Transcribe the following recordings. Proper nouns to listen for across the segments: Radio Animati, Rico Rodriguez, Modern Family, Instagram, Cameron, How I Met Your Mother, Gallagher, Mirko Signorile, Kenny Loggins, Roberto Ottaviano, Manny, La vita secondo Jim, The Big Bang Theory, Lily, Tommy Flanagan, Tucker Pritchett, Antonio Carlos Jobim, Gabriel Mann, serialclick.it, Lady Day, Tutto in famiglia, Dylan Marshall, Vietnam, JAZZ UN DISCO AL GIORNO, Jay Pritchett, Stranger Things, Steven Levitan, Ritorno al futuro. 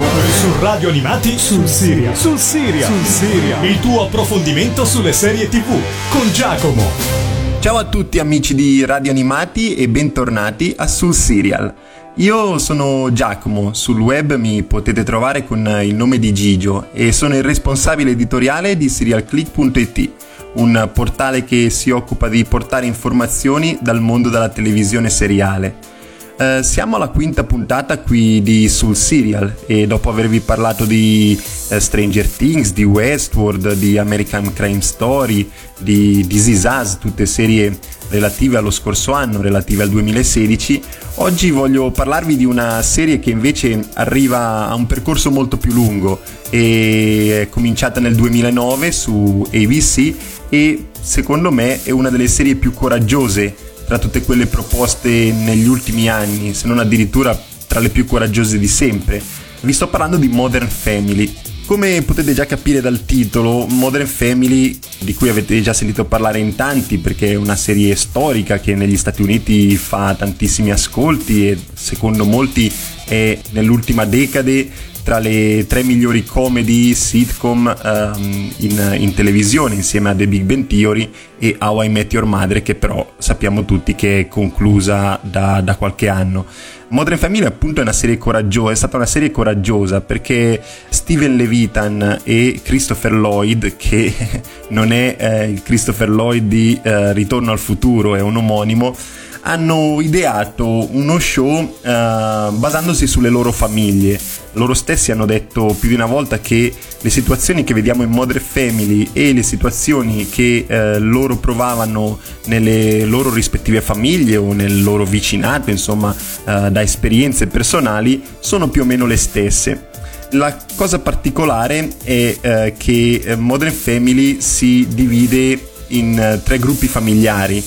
Su Radio Animati, Sul Serial, il tuo approfondimento sulle serie TV con Giacomo. Ciao a tutti amici di Radio Animati e bentornati a Sul Serial. Io sono Giacomo, sul web mi potete trovare con il nome di Gigio e sono il responsabile editoriale di serialclick.it, un portale che si occupa di portare informazioni dal mondo della televisione seriale. Siamo alla quinta puntata qui di Sul Serial e dopo avervi parlato di Stranger Things, di Westworld, di American Crime Story, di This Is Us, tutte serie relative allo scorso anno, relative al 2016, oggi voglio parlarvi di una serie che invece arriva a un percorso molto più lungo e è cominciata nel 2009 su ABC e secondo me è una delle serie più coraggiose tra tutte quelle proposte negli ultimi anni, se non addirittura tra le più coraggiose di sempre. Vi sto parlando di Modern Family. Come potete già capire dal titolo, Modern Family, di cui avete già sentito parlare in tanti perché è una serie storica che negli Stati Uniti fa tantissimi ascolti e secondo molti è nell'ultima decade tra le tre migliori comedy sitcom in televisione, insieme a The Big Bang Theory e How I Met Your Mother, che però sappiamo tutti che è conclusa da qualche anno. Modern Family appunto è stata una serie coraggiosa perché Steven Levitan e Christopher Lloyd, che non è il Christopher Lloyd di Ritorno al futuro, è un omonimo, hanno ideato uno show basandosi sulle loro famiglie. Loro stessi hanno detto più di una volta che le situazioni che vediamo in Modern Family e le situazioni che loro provavano nelle loro rispettive famiglie o nel loro vicinato, insomma, da esperienze personali, sono più o meno le stesse. La cosa particolare è che Modern Family si divide in tre gruppi familiari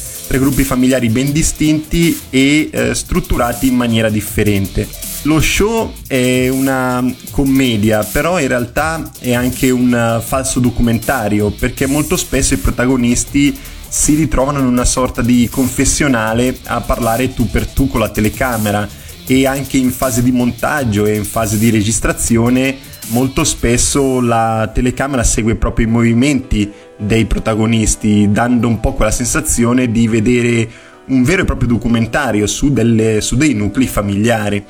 ben distinti e strutturati in maniera differente. Lo show è una commedia, però in realtà è anche un falso documentario, perché molto spesso i protagonisti si ritrovano in una sorta di confessionale a parlare tu per tu con la telecamera, e anche in fase di montaggio e in fase di registrazione molto spesso la telecamera segue proprio i movimenti dei protagonisti, dando un po' quella sensazione di vedere un vero e proprio documentario su dei nuclei familiari.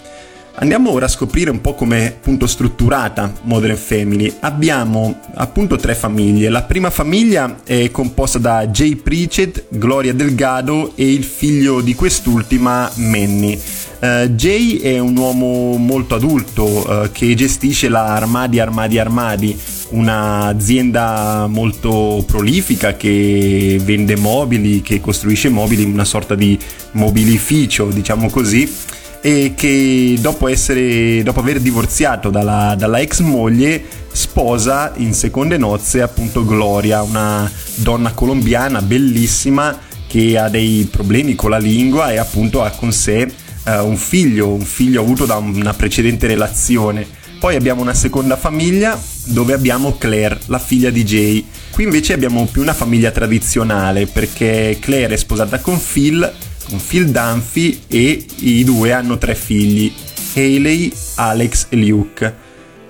Andiamo ora a scoprire un po' come è appunto strutturata Modern Family. Abbiamo appunto tre famiglie. La prima famiglia è composta da Jay Pritchett, Gloria Delgado e il figlio di quest'ultima, Manny. Jay è un uomo molto adulto che gestisce la Armadi, un'azienda molto prolifica che vende mobili, che costruisce mobili, una sorta di mobilificio, diciamo così, e che dopo aver divorziato dalla ex moglie sposa in seconde nozze appunto Gloria, una donna colombiana bellissima che ha dei problemi con la lingua e appunto ha con sé un figlio avuto da una precedente relazione. Poi abbiamo una seconda famiglia dove abbiamo Claire, la figlia di Jay. Qui invece abbiamo più una famiglia tradizionale perché Claire è sposata con Phil Dunphy e i due hanno tre figli, Hayley, Alex e Luke.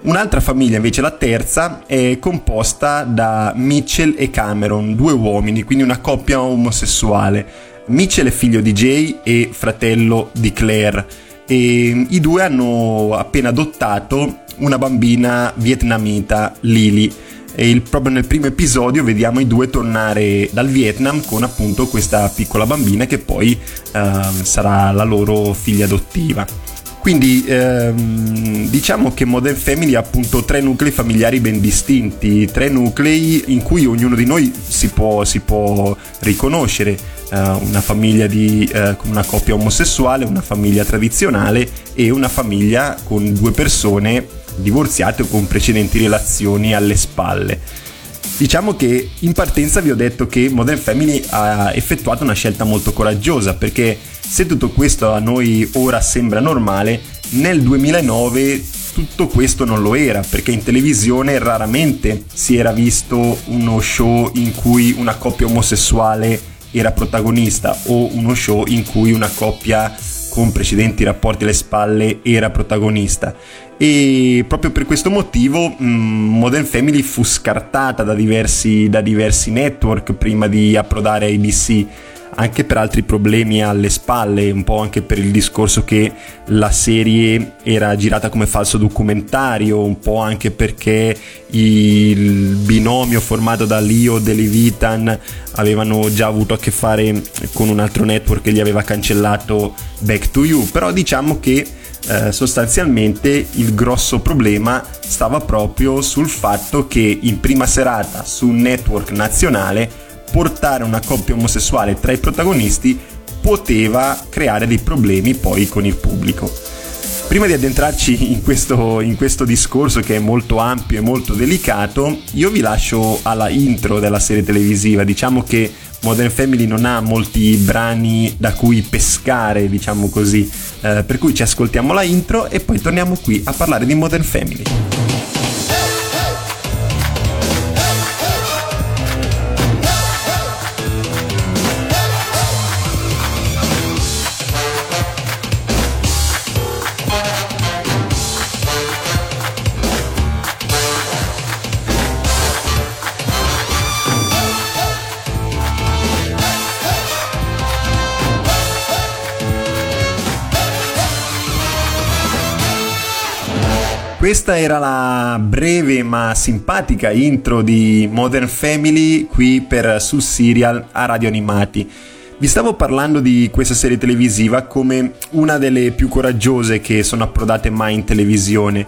Un'altra famiglia invece, la terza, è composta da Mitchell e Cameron, due uomini, quindi una coppia omosessuale. Mitchell è figlio di Jay e fratello di Claire e i due hanno appena adottato una bambina vietnamita, Lily, e proprio nel primo episodio vediamo i due tornare dal Vietnam con appunto questa piccola bambina che poi sarà la loro figlia adottiva. Quindi diciamo che Modern Family ha appunto tre nuclei familiari ben distinti, tre nuclei in cui ognuno di noi si può riconoscere, una famiglia con una coppia omosessuale, una famiglia tradizionale e una famiglia con due persone divorziate o con precedenti relazioni alle spalle. Diciamo che in partenza vi ho detto che Modern Family ha effettuato una scelta molto coraggiosa perché se tutto questo a noi ora sembra normale, nel 2009 tutto questo non lo era, perché in televisione raramente si era visto uno show in cui una coppia omosessuale era protagonista o uno show in cui una coppia con precedenti rapporti alle spalle era protagonista, e proprio per questo motivo Modern Family fu scartata da diversi network prima di approdare ai ABC, anche per altri problemi alle spalle, un po' anche per il discorso che la serie era girata come falso documentario, un po' anche perché il binomio formato da Leo e Levitan avevano già avuto a che fare con un altro network che gli aveva cancellato Back to You. Però diciamo che sostanzialmente il grosso problema stava proprio sul fatto che in prima serata su un network nazionale portare una coppia omosessuale tra i protagonisti poteva creare dei problemi poi con il pubblico. Prima di addentrarci in questo discorso, che è molto ampio e molto delicato, io vi lascio alla intro della serie televisiva. Diciamo che Modern Family non ha molti brani da cui pescare, diciamo così, per cui ci ascoltiamo la intro e poi torniamo qui a parlare di Modern Family. Questa era la breve ma simpatica intro di Modern Family qui per Sul Serial a Radio Animati. Vi stavo parlando di questa serie televisiva come una delle più coraggiose che sono approdate mai in televisione,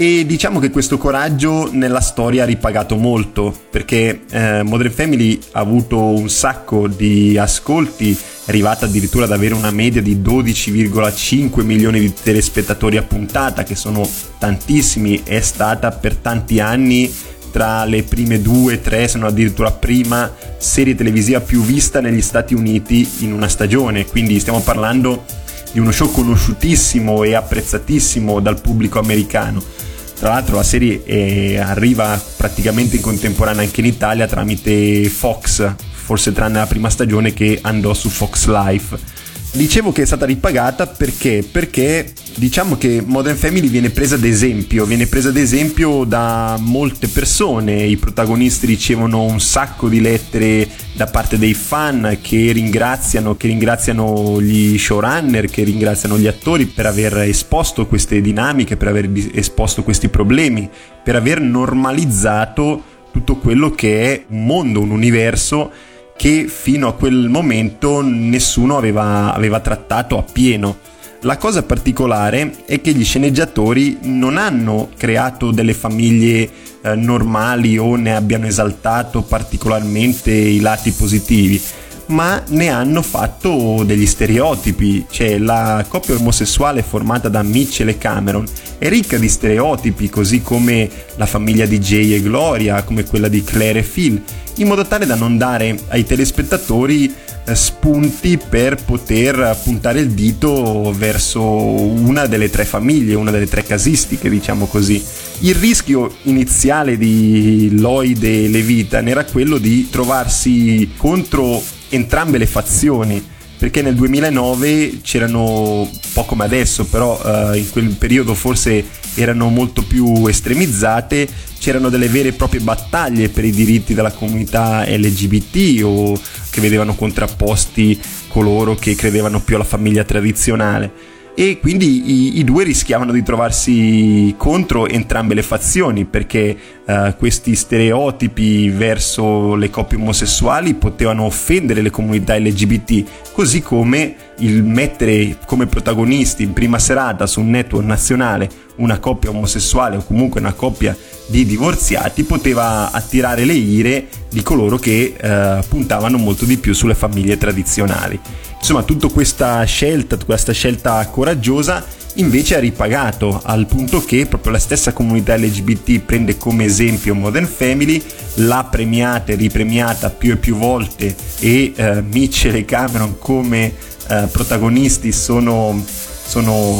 e diciamo che questo coraggio nella storia ha ripagato molto, perché Modern Family ha avuto un sacco di ascolti, è arrivata addirittura ad avere una media di 12,5 milioni di telespettatori a puntata, che sono tantissimi. È stata per tanti anni tra le prime 2-3, se non addirittura prima, serie televisiva più vista negli Stati Uniti in una stagione, quindi stiamo parlando di uno show conosciutissimo e apprezzatissimo dal pubblico americano. Tra l'altro la serie arriva praticamente in contemporanea anche in Italia tramite Fox, forse tranne la prima stagione che andò su Fox Life. Dicevo che è stata ripagata perché diciamo che Modern Family viene presa d'esempio da molte persone. I protagonisti ricevono un sacco di lettere da parte dei fan che ringraziano gli showrunner, che ringraziano gli attori per aver esposto queste dinamiche, per aver esposto questi problemi, per aver normalizzato tutto quello che è un mondo, un universo che fino a quel momento nessuno aveva trattato appieno. La cosa particolare è che gli sceneggiatori non hanno creato delle famiglie normali o ne abbiano esaltato particolarmente i lati positivi, ma ne hanno fatto degli stereotipi. Cioè, la coppia omosessuale formata da Mitchell e Cameron è ricca di stereotipi, così come la famiglia di Jay e Gloria, come quella di Claire e Phil, in modo tale da non dare ai telespettatori spunti per poter puntare il dito verso una delle tre famiglie, una delle tre casistiche, diciamo così. Il rischio iniziale di Lloyd e Levitan era quello di trovarsi contro entrambe le fazioni, perché nel 2009 c'erano, un po' come adesso, però in quel periodo forse erano molto più estremizzate, c'erano delle vere e proprie battaglie per i diritti della comunità LGBT, o che vedevano contrapposti coloro che credevano più alla famiglia tradizionale, e quindi i due rischiavano di trovarsi contro entrambe le fazioni, perché questi stereotipi verso le coppie omosessuali potevano offendere le comunità LGBT, così come il mettere come protagonisti in prima serata su un network nazionale una coppia omosessuale o comunque una coppia di divorziati poteva attirare le ire di coloro che puntavano molto di più sulle famiglie tradizionali. Insomma, tutta questa scelta coraggiosa invece ha ripagato, al punto che proprio la stessa comunità LGBT prende come esempio Modern Family, l'ha premiata e ripremiata più e più volte, e Mitchell e Cameron come protagonisti sono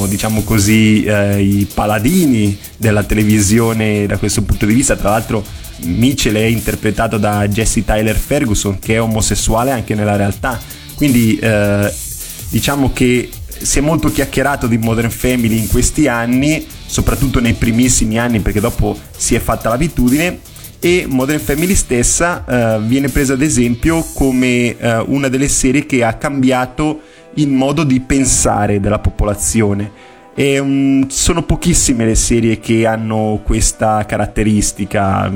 diciamo così i paladini della televisione da questo punto di vista. Tra l'altro Mitchell è interpretato da Jesse Tyler Ferguson, che è omosessuale anche nella realtà, quindi diciamo che si è molto chiacchierato di Modern Family in questi anni, soprattutto nei primissimi anni, perché dopo si è fatta l'abitudine, e Modern Family stessa viene presa ad esempio come una delle serie che ha cambiato il modo di pensare della popolazione. E sono pochissime le serie che hanno questa caratteristica.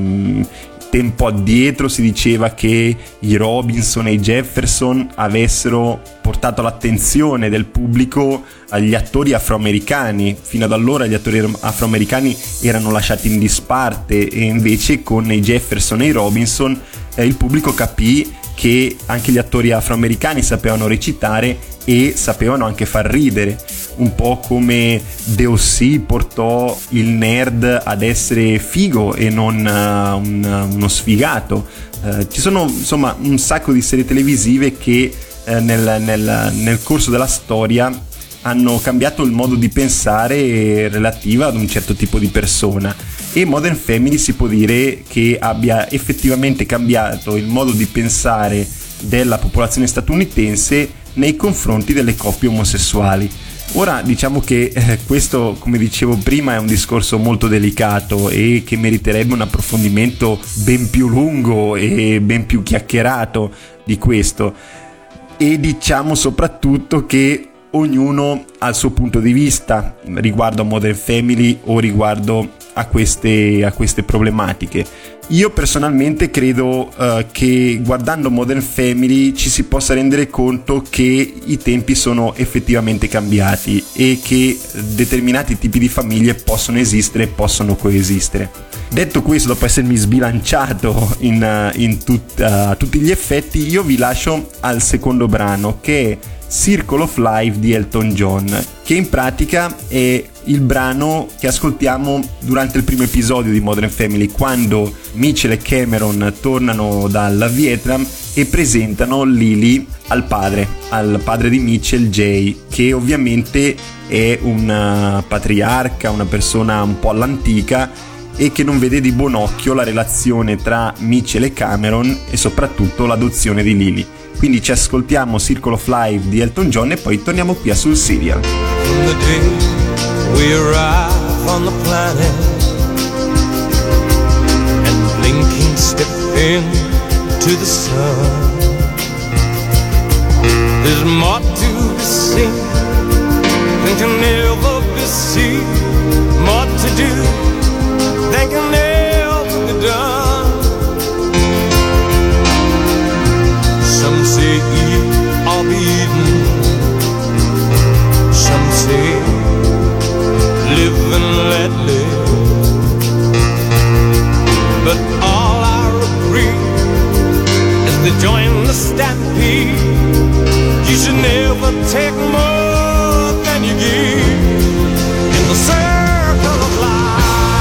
Tempo addietro si diceva che i Robinson e i Jefferson avessero portato l'attenzione del pubblico agli attori afroamericani. Fino ad allora gli attori afroamericani erano lasciati in disparte, e invece con i Jefferson e i Robinson il pubblico capì che anche gli attori afroamericani sapevano recitare e sapevano anche far ridere, un po' come The O.C. portò il nerd ad essere figo e non uno sfigato. Ci sono insomma un sacco di serie televisive che nel corso della storia hanno cambiato il modo di pensare relativa ad un certo tipo di persona, e Modern Family si può dire che abbia effettivamente cambiato il modo di pensare della popolazione statunitense nei confronti delle coppie omosessuali. Ora, diciamo che questo, come dicevo prima, è un discorso molto delicato e che meriterebbe un approfondimento ben più lungo e ben più chiacchierato di questo, e diciamo soprattutto che ognuno ha il suo punto di vista riguardo a Modern Family o riguardo a queste problematiche. Io personalmente credo che guardando Modern Family ci si possa rendere conto che i tempi sono effettivamente cambiati e che determinati tipi di famiglie possono esistere e possono coesistere. Detto questo, dopo essermi sbilanciato a tutti gli effetti, io vi lascio al secondo brano, che è Circle of Life di Elton John, che in pratica è il brano che ascoltiamo durante il primo episodio di Modern Family, quando Mitchell e Cameron tornano dal Vietnam e presentano Lily al padre di Mitchell, Jay, che ovviamente è un patriarca, una persona un po' all'antica, e che non vede di buon occhio la relazione tra Mitchell e Cameron e soprattutto l'adozione di Lily. Quindi ci ascoltiamo Circle of Life di Elton John e poi torniamo qui a Sul Serial. The day we arrive on the planet and blinking step in to the sun, there's more to be seen than can never be seen, more to do than can never be done. Some say eat or be eaten, some say live and let live, but all I agree is to join the stampede. You should never take more than you give in the circle of life.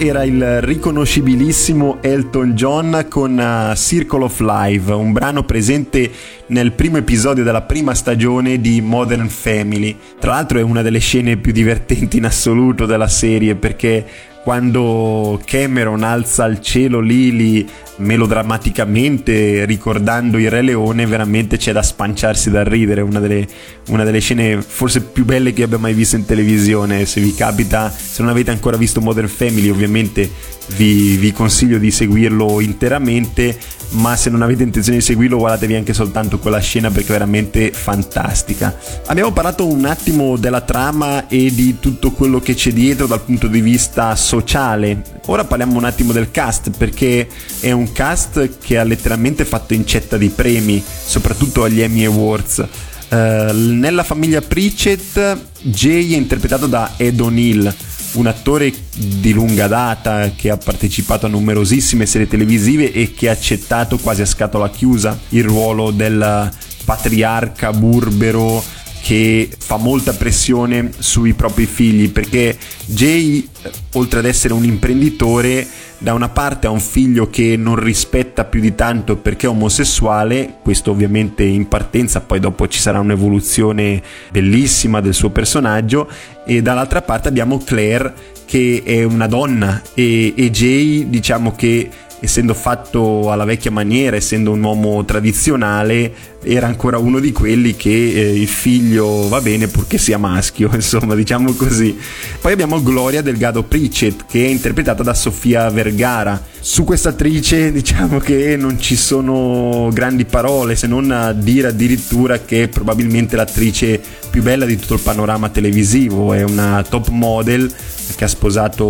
era il riconoscibilissimo Elton John con Circle of Life, un brano presente nel primo episodio della prima stagione di Modern Family. Tra l'altro è una delle scene più divertenti in assoluto della serie, perché quando Cameron alza al cielo Lily melodrammaticamente ricordando il Re Leone, veramente c'è da spanciarsi dal ridere. Una delle scene forse più belle che abbia mai visto in televisione. Se vi capita, se non avete ancora visto Modern Family, ovviamente vi consiglio di seguirlo interamente, ma se non avete intenzione di seguirlo, guardatevi anche soltanto quella scena perché è veramente fantastica. Abbiamo parlato un attimo della trama e di tutto quello che c'è dietro dal punto di vista sociale. Ora parliamo un attimo del cast, perché è un cast che ha letteralmente fatto incetta di premi, soprattutto agli Emmy Awards. Nella famiglia Pritchett, Jay è interpretato da Ed O'Neill, un attore di lunga data che ha partecipato a numerosissime serie televisive e che ha accettato quasi a scatola chiusa il ruolo del patriarca burbero che fa molta pressione sui propri figli, perché Jay, oltre ad essere un imprenditore, da una parte ha un figlio che non rispetta più di tanto perché è omosessuale, questo ovviamente in partenza, poi dopo ci sarà un'evoluzione bellissima del suo personaggio, e dall'altra parte abbiamo Claire che è una donna e Jay, diciamo che essendo fatto alla vecchia maniera, essendo un uomo tradizionale, era ancora uno di quelli che il figlio va bene purché sia maschio, insomma, diciamo così. Poi abbiamo Gloria Delgado Pritchett, che è interpretata da Sofia Vergara. Su questa attrice diciamo che non ci sono grandi parole, se non a dire addirittura che è probabilmente l'attrice più bella di tutto il panorama televisivo. È una top model che ha sposato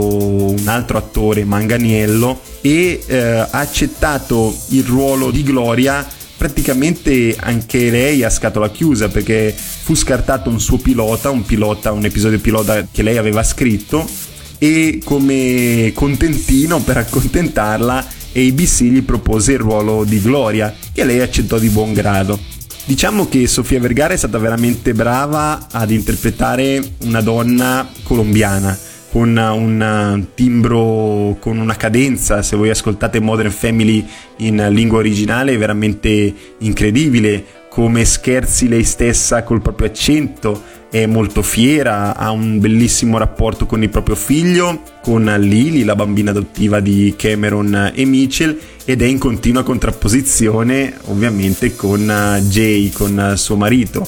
un altro attore, Manganiello, e ha accettato il ruolo di Gloria praticamente anche lei a scatola chiusa, perché fu scartato un suo pilota, un episodio pilota che lei aveva scritto, e come contentino, per accontentarla, ABC gli propose il ruolo di Gloria, che lei accettò di buon grado. Diciamo che Sofia Vergara è stata veramente brava ad interpretare una donna colombiana con un timbro, con una cadenza. Se voi ascoltate Modern Family in lingua originale è veramente incredibile, come scherzi lei stessa col proprio accento, è molto fiera, ha un bellissimo rapporto con il proprio figlio, con Lily, la bambina adottiva di Cameron e Mitchell, ed è in continua contrapposizione ovviamente con Jay, con suo marito.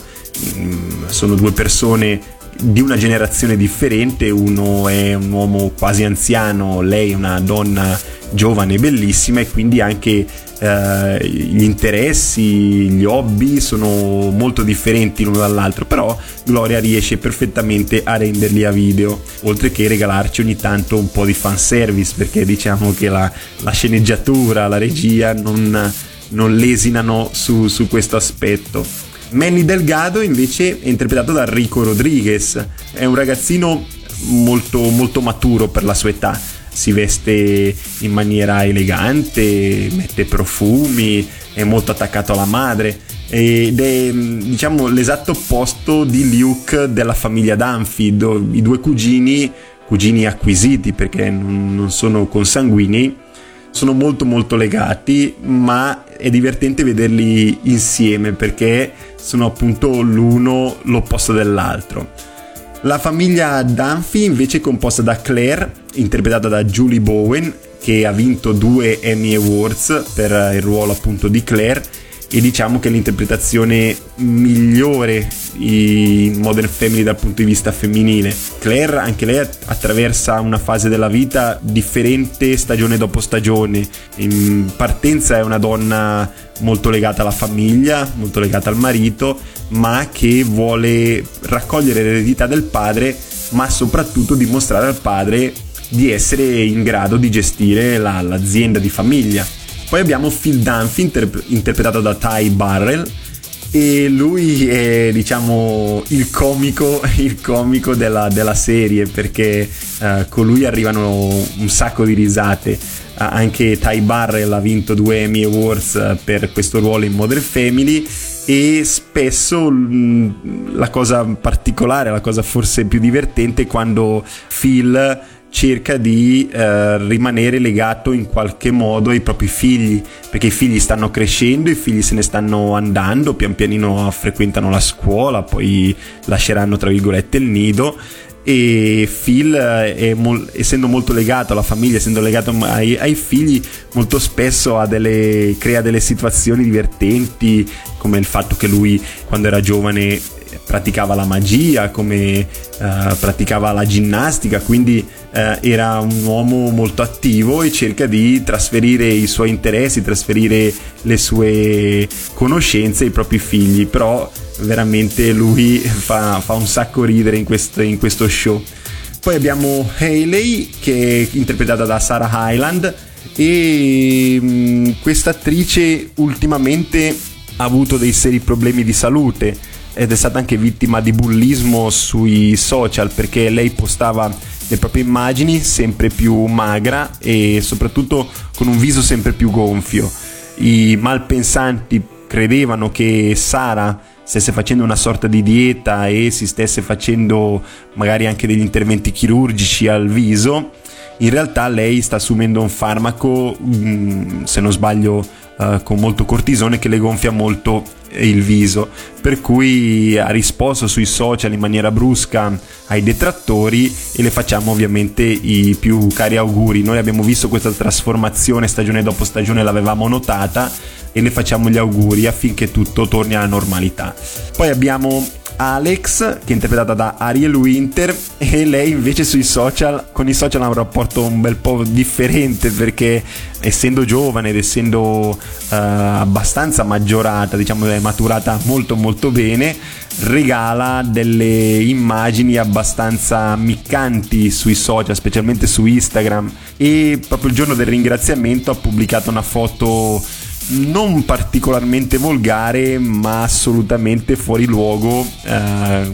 Sono due persone di una generazione differente, uno è un uomo quasi anziano, lei è una donna giovane e bellissima, e quindi anche gli interessi, gli hobby sono molto differenti l'uno dall'altro, però Gloria riesce perfettamente a renderli a video, oltre che regalarci ogni tanto un po' di fanservice, perché diciamo che la sceneggiatura, la regia non lesinano su questo aspetto. Manny Delgado invece è interpretato da Rico Rodriguez, è un ragazzino molto, molto maturo per la sua età, si veste in maniera elegante, mette profumi, è molto attaccato alla madre ed è, diciamo, l'esatto opposto di Luke della famiglia Dunphy, i due cugini acquisiti perché non sono consanguinei. Sono molto molto legati, ma è divertente vederli insieme perché sono appunto l'uno l'opposto dell'altro. La famiglia Dunphy invece è composta da Claire, interpretata da Julie Bowen, che ha vinto 2 Emmy Awards per il ruolo appunto di Claire, e diciamo che è l'interpretazione migliore in Modern Family dal punto di vista femminile. Claire, anche lei attraversa una fase della vita differente stagione dopo stagione. In partenza è una donna molto legata alla famiglia, molto legata al marito, ma che vuole raccogliere l'eredità del padre, ma soprattutto dimostrare al padre di essere in grado di gestire l'azienda di famiglia. Poi abbiamo Phil Dunphy, interpretato da Ty Burrell, e lui è, diciamo, il comico della serie, perché con lui arrivano un sacco di risate. Anche Ty Burrell ha vinto 2 Emmy Awards per questo ruolo in Modern Family, e spesso la cosa particolare, la cosa forse più divertente, è quando Phil cerca di rimanere legato in qualche modo ai propri figli, perché i figli stanno crescendo, i figli se ne stanno andando, pian pianino frequentano la scuola, poi lasceranno tra virgolette il nido, e Phil essendo molto legato alla famiglia, essendo legato ai figli, molto spesso crea delle situazioni divertenti, come il fatto che lui quando era giovane praticava la magia, come praticava la ginnastica, quindi era un uomo molto attivo e cerca di trasferire i suoi interessi, trasferire le sue conoscenze ai propri figli. Però veramente lui fa un sacco ridere in questo show. Poi abbiamo Hayley, che è interpretata da Sarah Hyland, e questa attrice ultimamente ha avuto dei seri problemi di salute ed è stata anche vittima di bullismo sui social, perché lei postava le proprie immagini sempre più magra e soprattutto con un viso sempre più gonfio. I malpensanti credevano che Sarah stesse facendo una sorta di dieta e si stesse facendo magari anche degli interventi chirurgici al viso. In realtà lei sta assumendo un farmaco, se non sbaglio con molto cortisone, che le gonfia molto il viso, per cui ha risposto sui social in maniera brusca ai detrattori, e le facciamo ovviamente i più cari auguri. Noi abbiamo visto questa trasformazione stagione dopo stagione, l'avevamo notata, e le facciamo gli auguri affinché tutto torni alla normalità. Poi abbiamo Alex, che è interpretata da Ariel Winter, e lei invece sui social, con i social ha un rapporto un bel po' differente, perché essendo giovane ed essendo abbastanza maggiorata, diciamo è maturata molto molto bene, regala delle immagini abbastanza miccanti sui social, specialmente su Instagram, e proprio il giorno del ringraziamento ha pubblicato una foto non particolarmente volgare, ma assolutamente fuori luogo,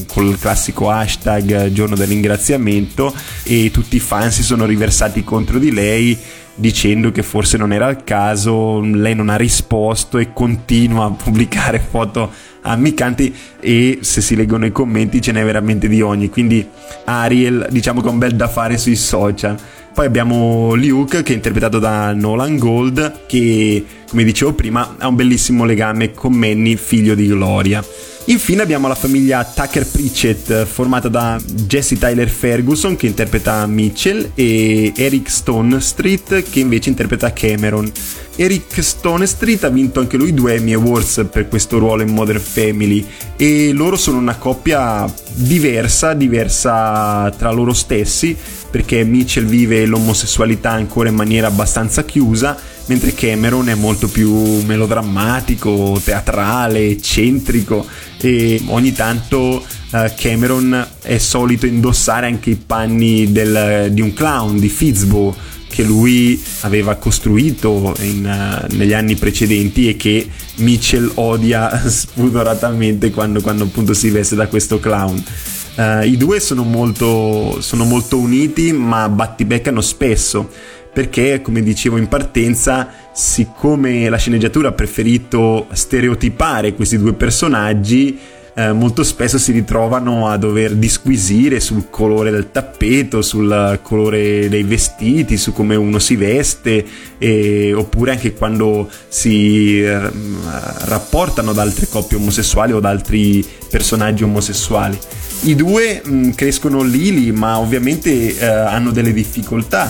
col classico hashtag giorno del ringraziamento, e tutti i fan si sono riversati contro di lei dicendo che forse non era il caso. Lei non ha risposto e continua a pubblicare foto ammicanti, e se si leggono i commenti ce n'è veramente di ogni, quindi Ariel diciamo che è un bel da fare sui social. Poi abbiamo Luke, che è interpretato da Nolan Gold, che come dicevo prima ha un bellissimo legame con Manny, figlio di Gloria. Infine abbiamo la famiglia Tucker Pritchett, formata da Jesse Tyler Ferguson, che interpreta Mitchell, e Eric Stonestreet, che invece interpreta Cameron. Eric Stonestreet ha vinto anche lui 2 Emmy Awards per questo ruolo in Modern Family, e loro sono una coppia diversa tra loro stessi, perché Mitchell vive l'omosessualità ancora in maniera abbastanza chiusa, mentre Cameron è molto più melodrammatico, teatrale, eccentrico, e ogni tanto Cameron è solito indossare anche i panni di un clown, di Fitzbo, che lui aveva costruito negli anni precedenti, e che Mitchell odia spudoratamente quando appunto si veste da questo clown. I due sono molto uniti, ma battibeccano spesso, perché come dicevo in partenza, siccome la sceneggiatura ha preferito stereotipare questi due personaggi, molto spesso si ritrovano a dover disquisire sul colore del tappeto, sul colore dei vestiti, su come uno si veste, oppure anche quando si rapportano ad altre coppie omosessuali o ad altri personaggi omosessuali. I due crescono lì, ma ovviamente hanno delle difficoltà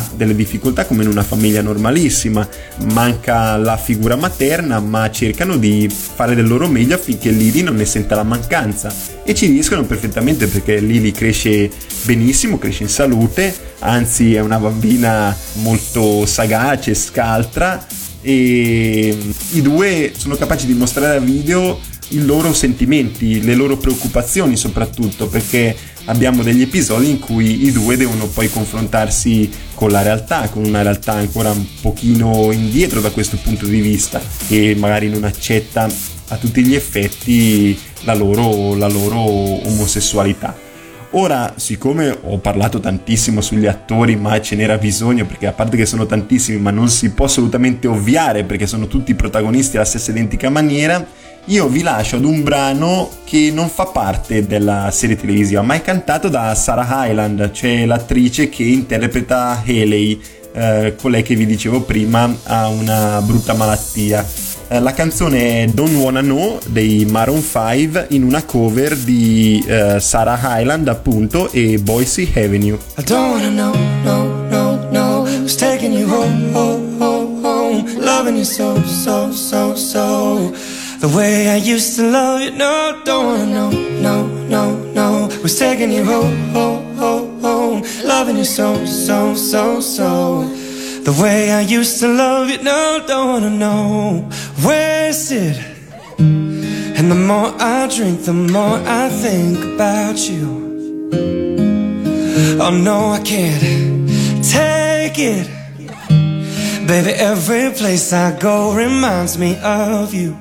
come in una famiglia normalissima. Manca la figura materna, ma cercano di fare del loro meglio affinché Lily non ne senta la mancanza, e ci riescono perfettamente, perché Lily cresce benissimo, cresce in salute, anzi è una bambina molto sagace, scaltra, e i due sono capaci di mostrare a video i loro sentimenti, le loro preoccupazioni soprattutto, perché abbiamo degli episodi in cui i due devono poi confrontarsi con la realtà, con una realtà ancora un pochino indietro da questo punto di vista, che magari non accetta a tutti gli effetti la loro omosessualità. Ora, siccome ho parlato tantissimo sugli attori, ma ce n'era bisogno, perché a parte che sono tantissimi, ma non si può assolutamente ovviare, perché sono tutti protagonisti alla stessa identica maniera, io vi lascio ad un brano che non fa parte della serie televisiva, ma è cantato da Sarah Hyland, cioè l'attrice che interpreta Hayley, colei che vi dicevo prima ha una brutta malattia. La canzone è Don't Wanna Know dei Maroon 5 in una cover di Sarah Hyland appunto e Boyce Avenue. I don't wanna know, no, no, no, who's taking you home, home, home, home, loving you so, so, so, so, the way I used to love you, no, don't wanna know, no, no, no, who's taking you home, home, home, home, loving you so, so, so, so, the way I used to love you, no, don't wanna know. Where's it? And the more I drink, the more I think about you. Oh no, I can't take it. Baby, every place I go reminds me of you.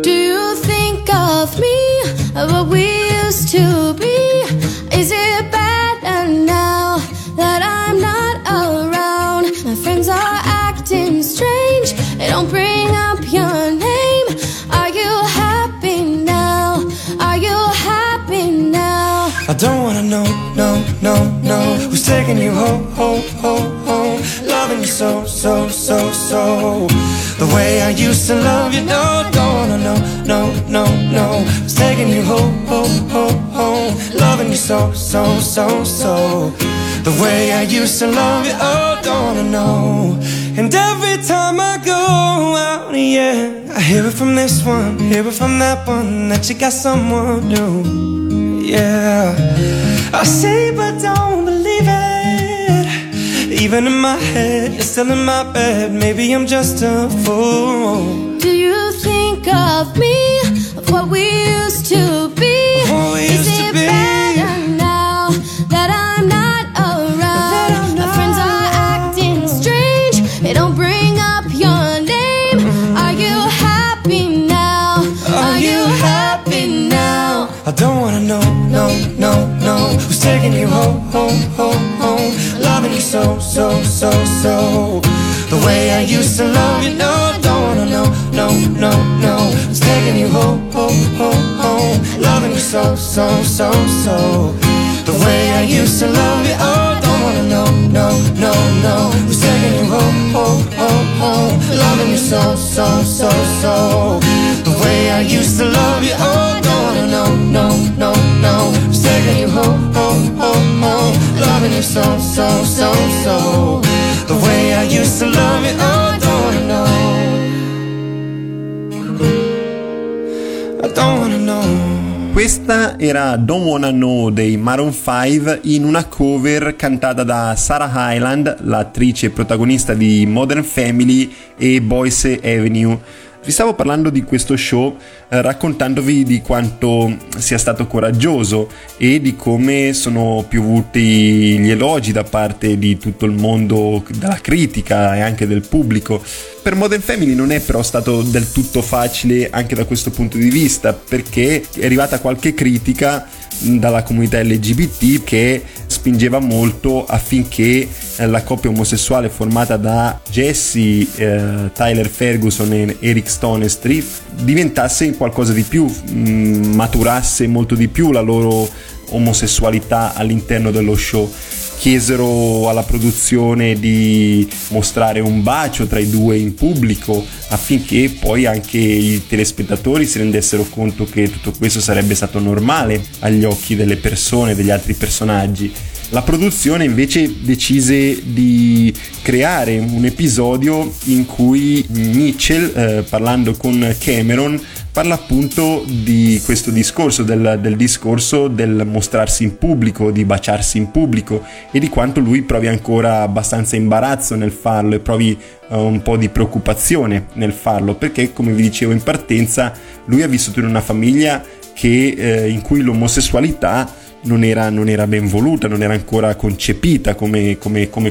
Do you think of me, of what we used to be? Is it better now that I'm not around? My friends are acting strange, they don't bring up your name. Are you happy now? Are you happy now? I don't wanna know, no, no, no, who's taking you home, home, home, home, loving you so, so, so, so, the way I used to love you, no, don't wanna know, no, no, no, who's taking you home, home, home, home, loving you so, so, so, so, the way I used to love you, oh, don't wanna know. And every time I go out, yeah, I hear it from this one, hear it from that one, that you got someone new, yeah. I see but don't believe it, even in my head, you're still in my bed, maybe I'm just a fool. Do you think of me, of what we used to be? What we used to be. Is it better now that I'm not? I don't wanna know, no, no, no, who's taking you home, home, home, home, loving you so, so, so, so, the way I used to love you, no, don't wanna know, no, no, no, who's taking you home, home, home, home, loving you so, so, so, so, the way I used to love you, oh, don't wanna know, no, no, no, who's taking you home, home, home, home, loving you so, so, so, so, the way I used to love you, oh, don't wanna know, no, no, no, who's taking you home, home, home, home, loving you so, so, so, so, the way I used to love you, oh, don't wanna know, I don't wanna know. Questa era Don't Wanna Know dei Maroon 5 in una cover cantata da Sarah Hyland, l'attrice protagonista di Modern Family e Boyce Avenue. Vi stavo parlando di questo show raccontandovi di quanto sia stato coraggioso e di come sono piovuti gli elogi da parte di tutto il mondo, dalla critica e anche del pubblico. Per Modern Family non è però stato del tutto facile anche da questo punto di vista, perché è arrivata qualche critica dalla comunità LGBT che spingeva molto affinché la coppia omosessuale formata da Jesse Tyler Ferguson e Eric Stonestreet diventasse qualcosa di più, maturasse molto di più la loro omosessualità all'interno dello show. Chiesero alla produzione di mostrare un bacio tra i due in pubblico affinché poi anche i telespettatori si rendessero conto che tutto questo sarebbe stato normale agli occhi delle persone, degli altri personaggi. La produzione invece decise di creare un episodio in cui Mitchell, parlando con Cameron, parla appunto di questo discorso, del discorso del mostrarsi in pubblico, di baciarsi in pubblico e di quanto lui provi ancora abbastanza imbarazzo nel farlo e provi un po' di preoccupazione nel farlo, perché come vi dicevo in partenza lui ha vissuto in una famiglia in cui l'omosessualità non era ben voluta, non era ancora concepita come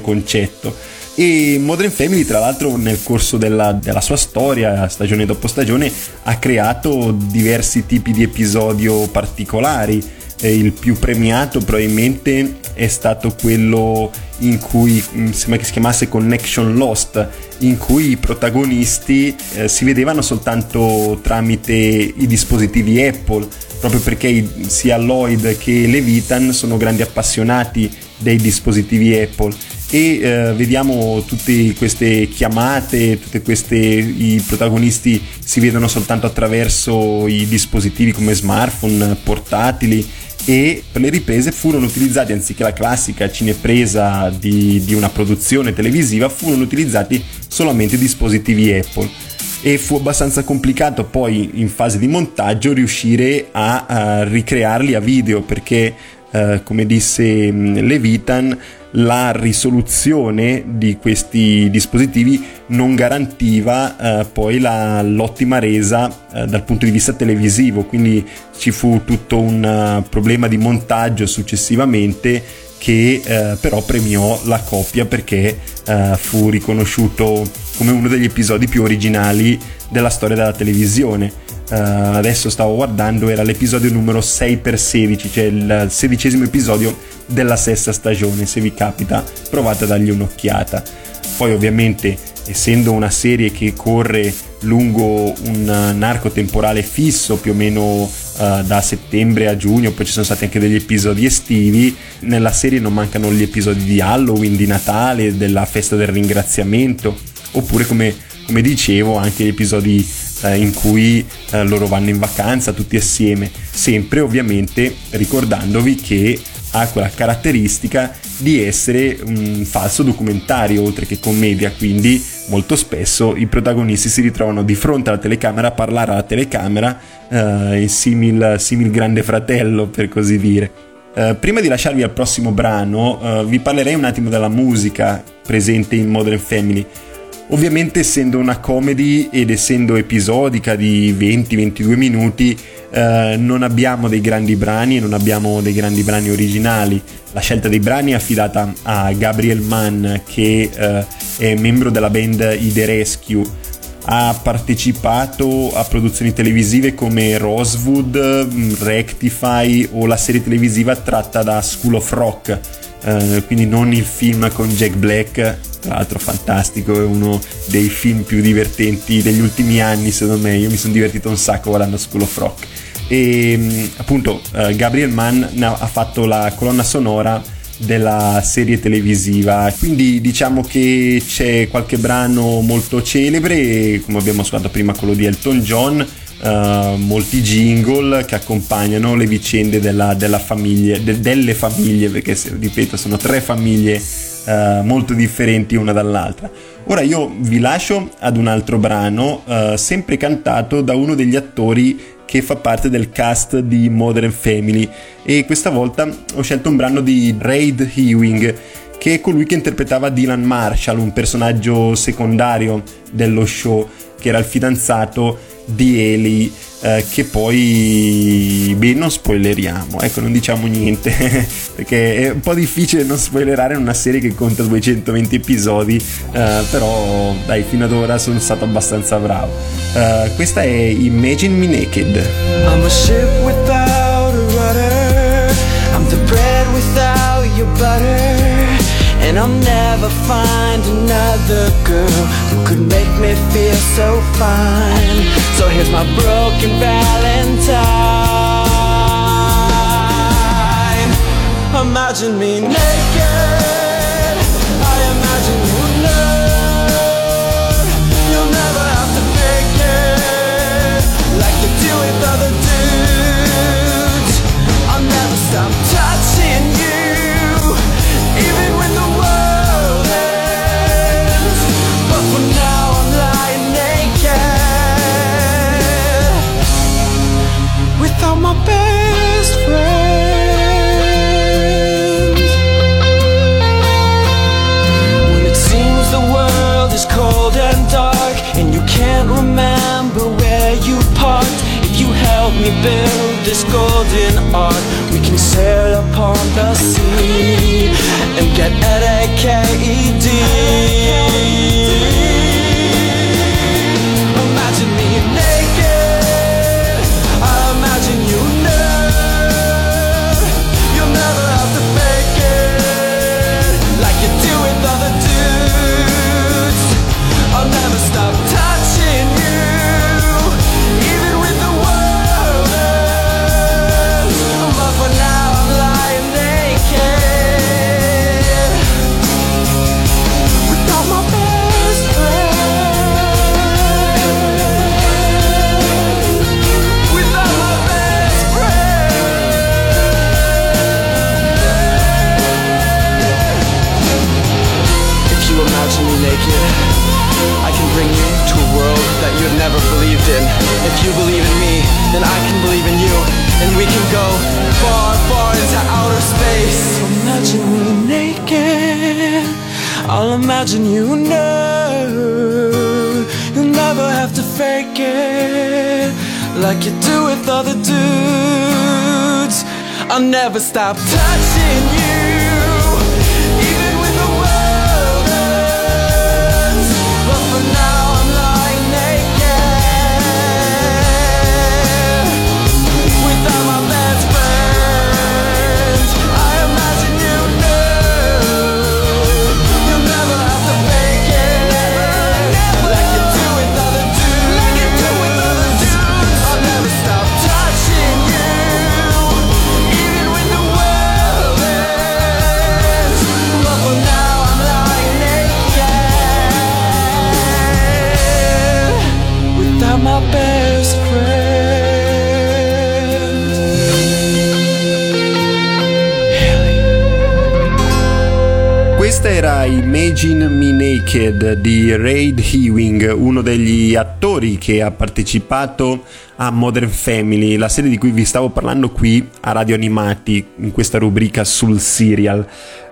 concetto. E Modern Family, tra l'altro, nel corso della sua storia, stagione dopo stagione, ha creato diversi tipi di episodio particolari. Il più premiato probabilmente è stato quello in cui, sembra che si chiamasse Connection Lost, in cui i protagonisti si vedevano soltanto tramite i dispositivi Apple, proprio perché sia Lloyd che Levitan sono grandi appassionati dei dispositivi Apple, e vediamo tutte queste chiamate, i protagonisti si vedono soltanto attraverso i dispositivi come smartphone, portatili, e per le riprese furono utilizzati, anziché la classica cinepresa di una produzione televisiva, furono utilizzati solamente dispositivi Apple, e fu abbastanza complicato poi in fase di montaggio riuscire a ricrearli a video, perché come disse Levitan, la risoluzione di questi dispositivi non garantiva poi l'ottima resa dal punto di vista televisivo, quindi ci fu tutto un problema di montaggio successivamente che però premiò la coppia, perché fu riconosciuto come uno degli episodi più originali della storia della televisione. Adesso stavo guardando, era l'episodio numero 6x16, cioè il 16° episodio della 6ª stagione. Se vi capita, provate a dargli un'occhiata. Poi ovviamente, essendo una serie che corre lungo un arco temporale fisso, più o meno da settembre a giugno, poi ci sono stati anche degli episodi estivi, nella serie non mancano gli episodi di Halloween, di Natale, della festa del ringraziamento, oppure come dicevo anche gli episodi in cui loro vanno in vacanza tutti assieme, sempre ovviamente ricordandovi che ha quella caratteristica di essere un falso documentario oltre che commedia, quindi molto spesso i protagonisti si ritrovano di fronte alla telecamera a parlare alla telecamera, simil Grande Fratello, per così dire. Prima di lasciarvi al prossimo brano, vi parlerei un attimo della musica presente in Modern Family. Ovviamente, essendo una comedy ed essendo episodica di 20-22 minuti, non abbiamo dei grandi brani, e non abbiamo dei grandi brani originali. La scelta dei brani è affidata a Gabriel Mann, che è membro della band I The Rescue. Ha partecipato a produzioni televisive come Rosewood, Rectify o la serie televisiva tratta da School of Rock, quindi non il film con Jack Black, tra l'altro fantastico, è uno dei film più divertenti degli ultimi anni secondo me. Io mi sono divertito un sacco guardando School of Rock, e appunto Gabriel Mann ha fatto la colonna sonora della serie televisiva, quindi diciamo che c'è qualche brano molto celebre, come abbiamo ascoltato prima quello di Elton John, molti jingle che accompagnano le vicende della famiglia, delle famiglie, perché ripeto sono 3 famiglie molto differenti una dall'altra. Ora io vi lascio ad un altro brano, sempre cantato da uno degli attori che fa parte del cast di Modern Family, e questa volta ho scelto un brano di Reid Ewing, che è colui che interpretava Dylan Marshall, un personaggio secondario dello show, che era il fidanzato di Hayley, che poi non spoileriamo, ecco, non diciamo niente perché è un po' difficile non spoilerare in una serie che conta 220 episodi, però dai, fino ad ora sono stato abbastanza bravo. Questa è Imagine Me Naked. I'm a ship without a rudder, I'm the bread without your butter, and I'll never find another girl who could make me feel so fine. So here's my broken valentine. Imagine me naked, I imagine you learn. You'll never have to fake it like you do with other dudes. I'll never stop touching you, even when the world ends. But for now I'm lying naked without my best friend. When it seems the world is cold and dark, and you can't remember where you parked, if you help me build this golden ark, we can sail up see and get N-A-K-E-D. If you believe in me, then I can believe in you, and we can go far, far into outer space. Imagine me naked, I'll imagine you know, you'll never have to fake it, like you do with other dudes. I'll never stop touching you. Questa era Imagine Me Naked di Reid Hewing, uno degli attori che ha partecipato a Modern Family, la serie di cui vi stavo parlando qui a Radio Animati, in questa rubrica Sul Serial.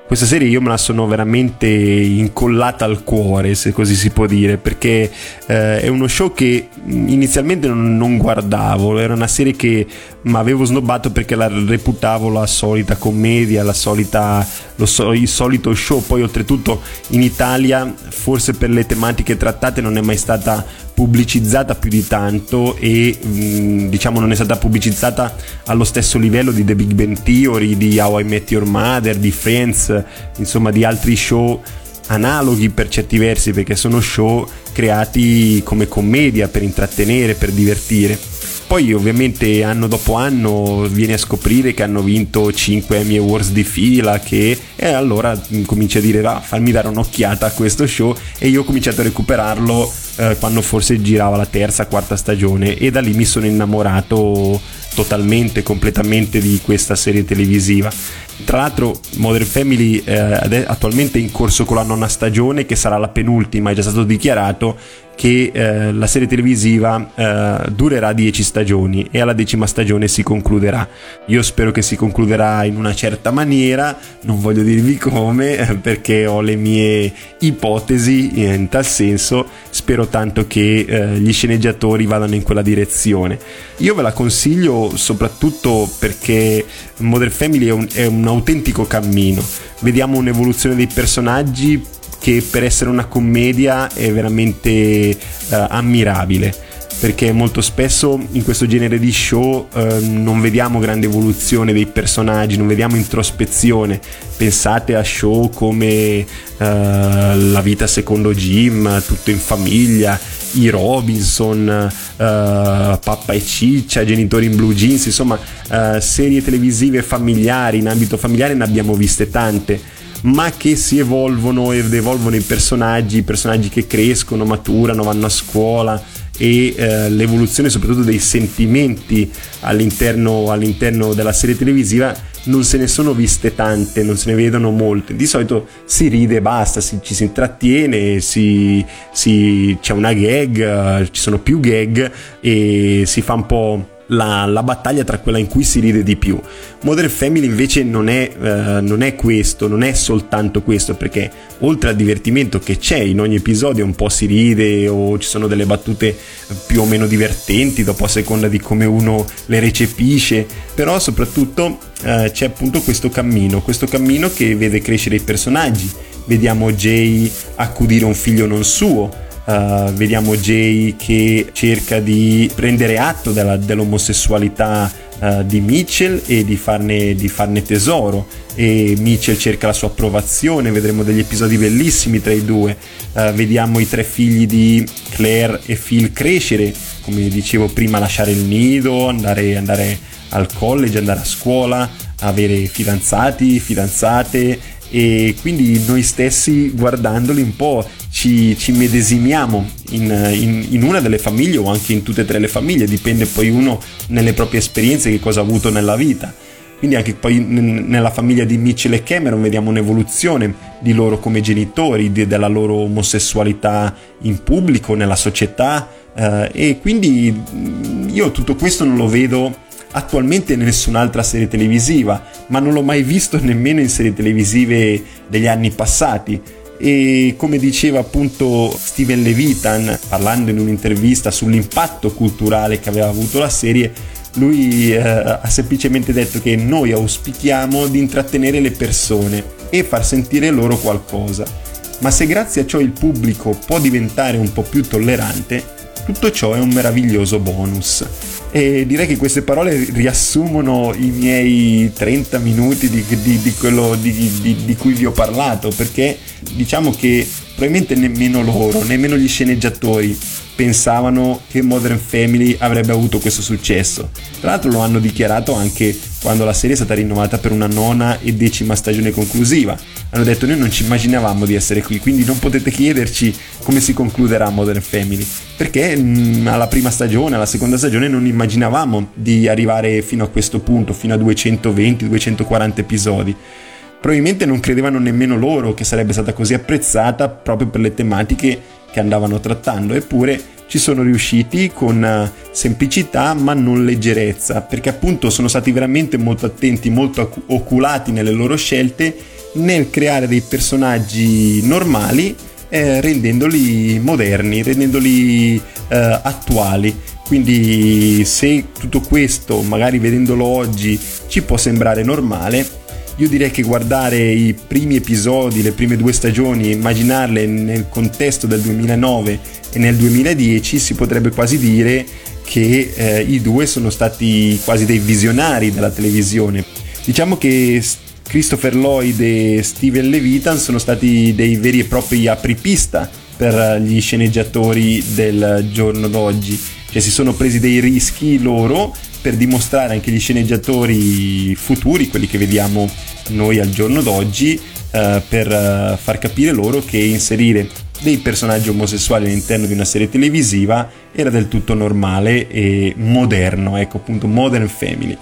Questa serie io me la sono veramente incollata al cuore, se così si può dire, perché è uno show che inizialmente non guardavo, era una serie che avevo snobbato perché la reputavo la solita commedia, il solito show. Poi oltretutto in Italia, forse per le tematiche trattate, non è mai stata pubblicizzata più di tanto e diciamo non è stata pubblicizzata allo stesso livello di The Big Bang Theory, di How I Met Your Mother, di Friends, insomma di altri show analoghi per certi versi, perché sono show creati come commedia per intrattenere, per divertire. Poi ovviamente anno dopo anno vieni a scoprire che hanno vinto 5 Emmy Awards di fila, e allora cominci a dire fammi dare un'occhiata a questo show, e io ho cominciato a recuperarlo quando forse girava la terza, quarta stagione, e da lì mi sono innamorato totalmente, completamente di questa serie televisiva. Tra l'altro Modern Family attualmente è in corso con la 9ª stagione, che sarà la penultima. È già stato dichiarato che la serie televisiva durerà 10 stagioni e alla 10ª stagione si concluderà. Io spero che si concluderà in una certa maniera, non voglio dirvi come, perché ho le mie ipotesi in tal senso. Spero tanto che gli sceneggiatori vadano in quella direzione. Io ve la consiglio soprattutto perché Modern Family è un autentico cammino. Vediamo un'evoluzione dei personaggi che, per essere una commedia, è veramente ammirabile, perché molto spesso in questo genere di show non vediamo grande evoluzione dei personaggi, non vediamo introspezione. Pensate a show come La vita secondo Jim, Tutto in famiglia, I Robinson, Pappa e Ciccia, Genitori in blue jeans, insomma serie televisive familiari. In ambito familiare ne abbiamo viste tante, ma che si evolvono ed evolvono i personaggi che crescono, maturano, vanno a scuola, e l'evoluzione soprattutto dei sentimenti all'interno della serie televisiva non se ne sono viste tante, non se ne vedono molte. Di solito si ride e basta, ci si intrattiene, c'è una gag, ci sono più gag e si fa un po' la battaglia tra quella in cui si ride di più. Modern Family invece non è questo, non è soltanto questo, perché oltre al divertimento che c'è in ogni episodio, un po' si ride o ci sono delle battute più o meno divertenti dopo a seconda di come uno le recepisce, però soprattutto c'è appunto questo cammino che vede crescere i personaggi. Vediamo Jay accudire un figlio non suo, vediamo Jay che cerca di prendere atto dell'omosessualità di Mitchell e di farne tesoro, e Mitchell cerca la sua approvazione. Vedremo degli episodi bellissimi tra i due. Vediamo i tre figli di Claire e Phil crescere, come dicevo prima, lasciare il nido, andare al college, andare a scuola, avere fidanzati, fidanzate, e quindi noi stessi guardandoli un po' ci medesimiamo in una delle famiglie o anche in tutte e tre le famiglie, dipende poi uno nelle proprie esperienze che cosa ha avuto nella vita. Quindi anche poi nella famiglia di Mitchell e Cameron vediamo un'evoluzione di loro come genitori, della loro omosessualità in pubblico, nella società, e quindi io tutto questo non lo vedo attualmente nessun'altra serie televisiva, ma non l'ho mai visto nemmeno in serie televisive degli anni passati. E come diceva appunto Steven Levitan, parlando in un'intervista sull'impatto culturale che aveva avuto la serie, lui ha semplicemente detto che noi auspichiamo di intrattenere le persone e far sentire loro qualcosa, ma se grazie a ciò il pubblico può diventare un po' più tollerante, tutto ciò è un meraviglioso bonus. E direi che queste parole riassumono i miei 30 minuti di quello di cui vi ho parlato, perché diciamo che probabilmente nemmeno gli sceneggiatori pensavano che Modern Family avrebbe avuto questo successo. Tra l'altro lo hanno dichiarato anche quando la serie è stata rinnovata per una 9ª e 10ª stagione conclusiva. Hanno detto: noi non ci immaginavamo di essere qui, quindi non potete chiederci come si concluderà Modern Family, perché alla prima stagione, alla seconda stagione non immaginavamo di arrivare fino a questo punto, fino a 220-240 episodi. Probabilmente non credevano nemmeno loro che sarebbe stata così apprezzata, proprio per le tematiche che andavano trattando, eppure ci sono riusciti con semplicità ma non leggerezza, perché appunto sono stati veramente molto attenti, molto oculati nelle loro scelte nel creare dei personaggi normali, rendendoli moderni, rendendoli attuali. Quindi se tutto questo, magari vedendolo oggi, ci può sembrare normale, io direi che guardare i primi episodi, le prime 2 stagioni, immaginarle nel contesto del 2009 e nel 2010, si potrebbe quasi dire che i due sono stati quasi dei visionari della televisione. Diciamo che Christopher Lloyd e Steven Levitan sono stati dei veri e propri apripista per gli sceneggiatori del giorno d'oggi, cioè si sono presi dei rischi loro per dimostrare anche agli sceneggiatori futuri, quelli che vediamo noi al giorno d'oggi, per far capire loro che inserire dei personaggi omosessuali all'interno di una serie televisiva era del tutto normale e moderno. Ecco appunto Modern Family.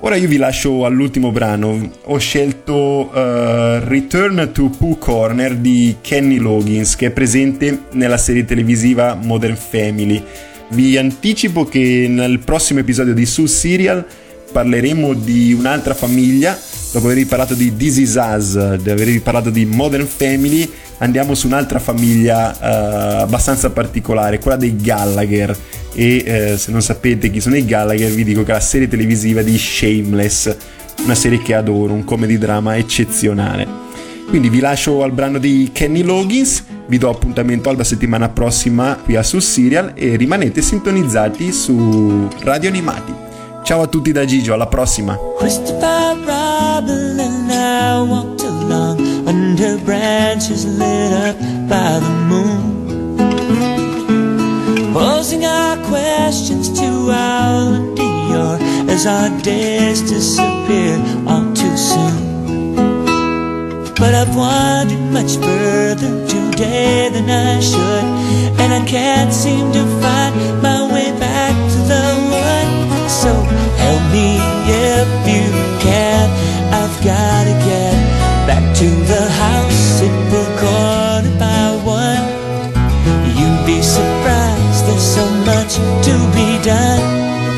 Ora io vi lascio all'ultimo brano. Ho scelto Return to Pooh Corner di Kenny Loggins, che è presente nella serie televisiva Modern Family. Vi anticipo che nel prossimo episodio di Sul Serial parleremo di un'altra famiglia. Dopo avervi parlato di This Is Us, di avervi parlato di Modern Family, andiamo su un'altra famiglia abbastanza particolare, quella dei Gallagher. E se non sapete chi sono i Gallagher, vi dico che è la serie televisiva di Shameless, una serie che adoro, un comedy drama eccezionale. Quindi vi lascio al brano di Kenny Loggins, vi do appuntamento alla settimana prossima qui a Sul Serial e rimanete sintonizzati su Radio Animati. Ciao a tutti da Gigio, alla prossima! Christopher Robin and I walked along under branches lit up by the moon, posing our questions to our Dior as our days disappear all too soon. But I've wandered much further today than I should, and I can't seem to find my way back to the wood. So help me if you can, I've gotta get back to the house. It will quarter by 1. You'd be surprised, there's so much to be done.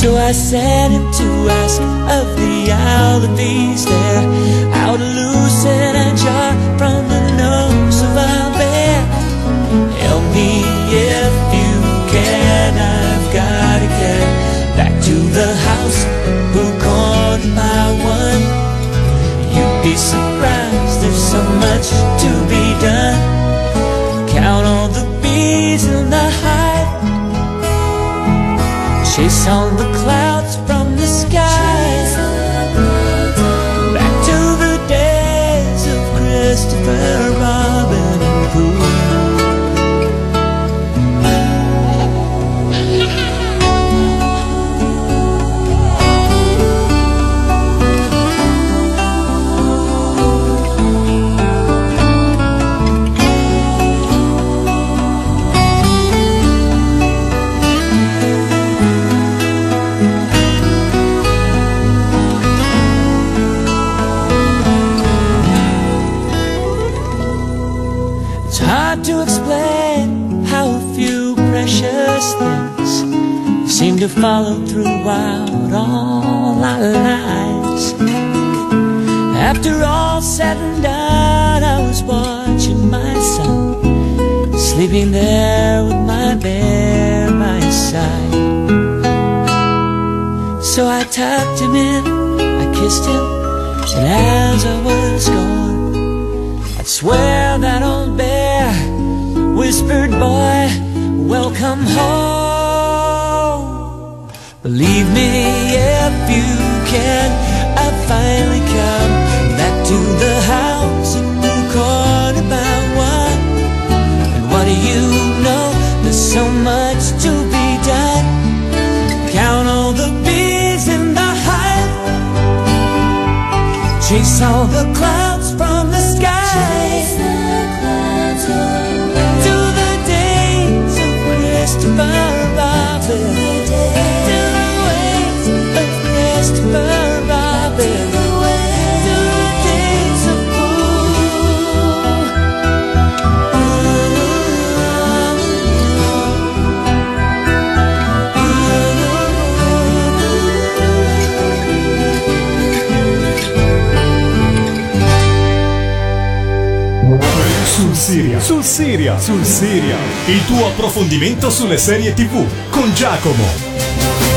So I sent him to ask of the oddities there, how to loosen a jar from the nose of a bear. Help me if you can, I've got to get back to the house who called my one. You'd be surprised, there's so much to be done. Count all the bees in the hive, chase all the clouds from the sky, back to the days of Christopher Robin to follow throughout all our lives. After all said and done, I was watching my son sleeping there with my bear by his side. So I tucked him in, I kissed him, and as I was gone, I'd swear that old bear whispered, "Boy, welcome home." Believe me if you can, I finally come back to the house and you caught about one. And what do you know, there's so much to be done. Count all the bees in the hive, chase all the clouds from the sky, to the days of Christopher Robin, Christopher Robin, to the days of old. Sul Serial, il tuo approfondimento sulle serie TV con Giacomo.